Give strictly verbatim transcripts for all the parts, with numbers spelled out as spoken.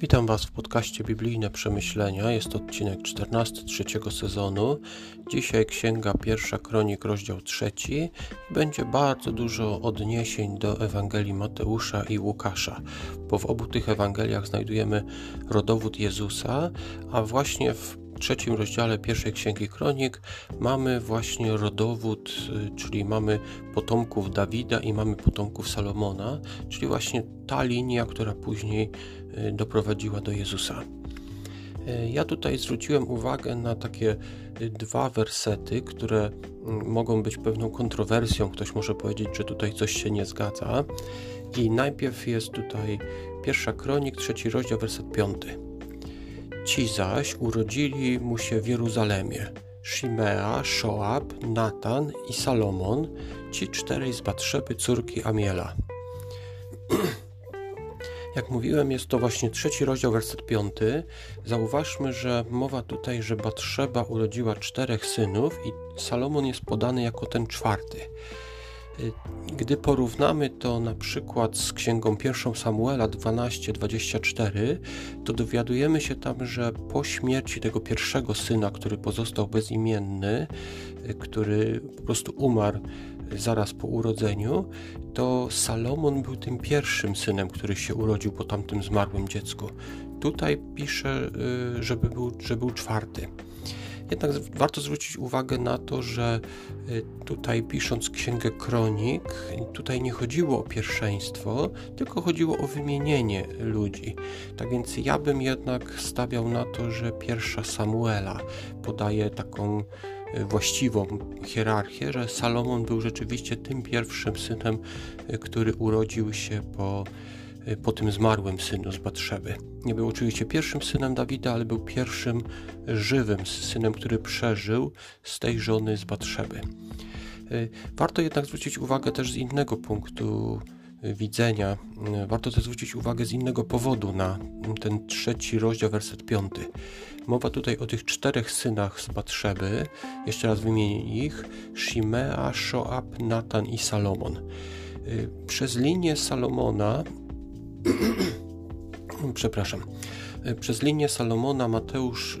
Witam Was w podcaście Biblijne Przemyślenia. Jest odcinek czternasty trzeciego sezonu. Dzisiaj Księga I Kronik, rozdział trzeci. Będzie bardzo dużo odniesień do Ewangelii Mateusza i Łukasza, bo w obu tych Ewangeliach znajdujemy rodowód Jezusa, a właśnie w W trzecim rozdziale pierwszej Księgi Kronik mamy właśnie rodowód, czyli mamy potomków Dawida i mamy potomków Salomona, czyli właśnie ta linia, która później doprowadziła do Jezusa. Ja tutaj zwróciłem uwagę na takie dwa wersety, które mogą być pewną kontrowersją. Ktoś może powiedzieć, że tutaj coś się nie zgadza. I najpierw jest tutaj pierwsza Kronik, trzeci rozdział, werset piąty. Ci zaś urodzili mu się w Jeruzalemie Szimea, Shoab, Natan i Salomon, ci czterej z Batrzepy, córki Amiela. Jak mówiłem, jest to właśnie trzeci rozdział, werset piąty. Zauważmy, że mowa tutaj, że Batszeba urodziła czterech synów i Salomon jest podany jako ten czwarty. Gdy porównamy to na przykład z Księgą Pierwszą Samuela dwanaście dwadzieścia cztery, to dowiadujemy się tam, że po śmierci tego pierwszego syna, który pozostał bezimienny, który po prostu umarł zaraz po urodzeniu, to Salomon był tym pierwszym synem, który się urodził po tamtym zmarłym dziecku. Tutaj pisze, żeby był, że był czwarty. Jednak warto zwrócić uwagę na to, że tutaj pisząc Księgę Kronik, tutaj nie chodziło o pierwszeństwo, tylko chodziło o wymienienie ludzi. Tak więc ja bym jednak stawiał na to, że pierwsza Samuela podaje taką właściwą hierarchię, że Salomon był rzeczywiście tym pierwszym synem, który urodził się po... po tym zmarłym synu z Batszeby. Nie był oczywiście pierwszym synem Dawida, ale był pierwszym żywym synem, który przeżył z tej żony z Batszeby. Warto jednak zwrócić uwagę też z innego punktu widzenia, warto też zwrócić uwagę z innego powodu na ten trzeci rozdział, werset piąty. Mowa tutaj o tych czterech synach z Batszeby, jeszcze raz wymienię ich, Szimea, Shoab, Natan i Salomon. Przez linię Salomona Przepraszam. Przez linię Salomona Mateusz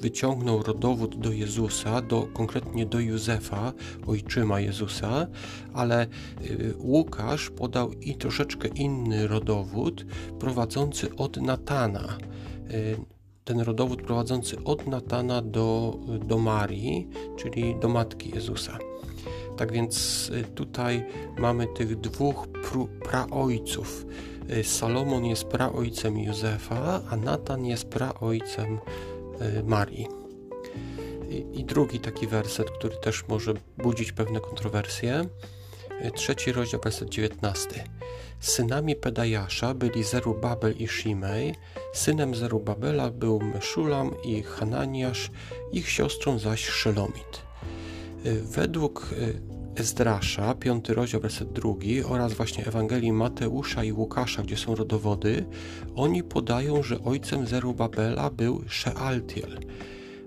wyciągnął rodowód do Jezusa, do, konkretnie do Józefa, ojczyma Jezusa, ale Łukasz podał i troszeczkę inny rodowód prowadzący od Natana. Ten rodowód prowadzący od Natana do, do Marii, czyli do matki Jezusa. Tak więc tutaj mamy tych dwóch praojców. Salomon jest praojcem Józefa, a Natan jest praojcem Marii. I, i drugi taki werset, który też może budzić pewne kontrowersje. Trzeci rozdział, werset dziewiętnasty. Synami Pedajasza byli Zerubabel i Szimej, synem Zerubabela był Meszulam i Hananiasz, ich siostrą zaś Szelomit. Według Ezdrasza, piąty rozdział, werset drugi oraz właśnie Ewangelii Mateusza i Łukasza, gdzie są rodowody, oni podają, że ojcem Zerubabela był Szealtiel.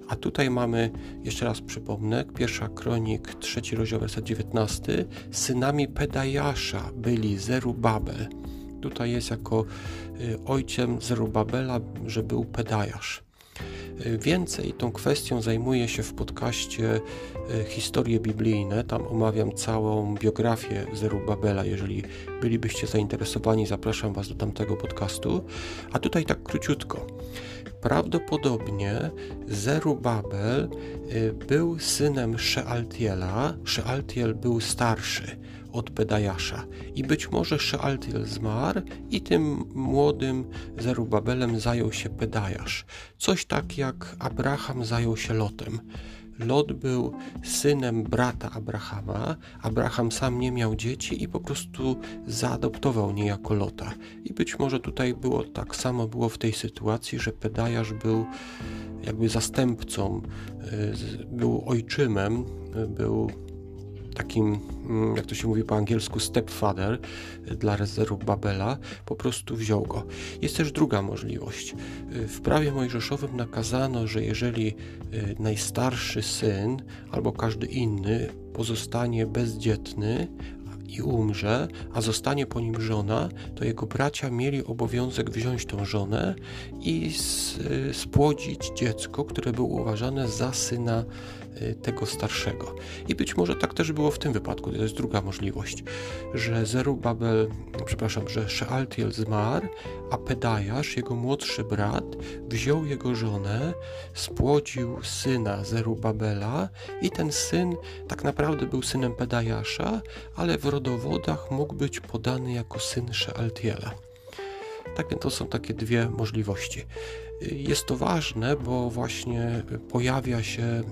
A tutaj mamy, jeszcze raz przypomnę, pierwsza Kronik, trzeci rozdział, werset dziewiętnasty, synami Pedajasza byli Zerubabel. Tutaj jest jako ojcem Zerubabela, że był Pedajasz. Więcej tą kwestią zajmuję się w podcaście Historie biblijne. Tam omawiam całą biografię Zerubabela. Jeżeli bylibyście zainteresowani, zapraszam Was do tamtego podcastu. A tutaj tak króciutko. Prawdopodobnie Zerubabel był synem Szealtiela. Szealtiel był starszy od Pedajasza i być może Szealtiel zmarł i tym młodym Zerubabelem zajął się Pedajasz. Coś tak jak Abraham zajął się Lotem. Lot był synem brata Abrahama, Abraham sam nie miał dzieci i po prostu zaadoptował niejako Lota. I być może tutaj było tak samo było w tej sytuacji, że Pedajasz był jakby zastępcą, był ojczymem, był takim, jak to się mówi po angielsku, stepfather dla Zerubabela, po prostu wziął go. Jest też druga możliwość. W prawie mojżeszowym nakazano, że jeżeli najstarszy syn albo każdy inny pozostanie bezdzietny i umrze, a zostanie po nim żona, to jego bracia mieli obowiązek wziąć tą żonę i spłodzić dziecko, które było uważane za syna tego starszego. I być może tak też było w tym wypadku, to jest druga możliwość, że Zerubabel, przepraszam, że Szealtiel zmarł, a Pedajasz, jego młodszy brat, wziął jego żonę, spłodził syna Zerubabela i ten syn tak naprawdę był synem Pedajasza, ale w rodowodach mógł być podany jako syn Szealtiela. Tak więc to są takie dwie możliwości. Jest to ważne, bo właśnie pojawia się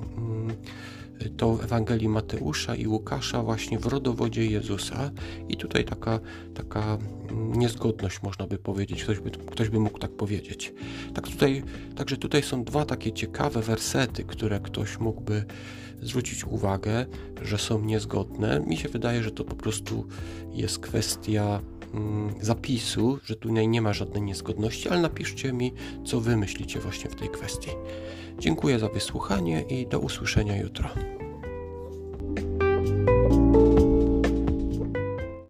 to w Ewangelii Mateusza i Łukasza właśnie w rodowodzie Jezusa i tutaj taka, taka niezgodność, można by powiedzieć, ktoś by, ktoś by mógł tak powiedzieć. Tak tutaj, także tutaj są dwa takie ciekawe wersety, które ktoś mógłby zwrócić uwagę, że są niezgodne. Mi się wydaje, że to po prostu jest kwestia zapisu, że tutaj nie ma żadnej niezgodności, ale napiszcie mi, co wy myślicie właśnie w tej kwestii. Dziękuję za wysłuchanie i do usłyszenia jutro.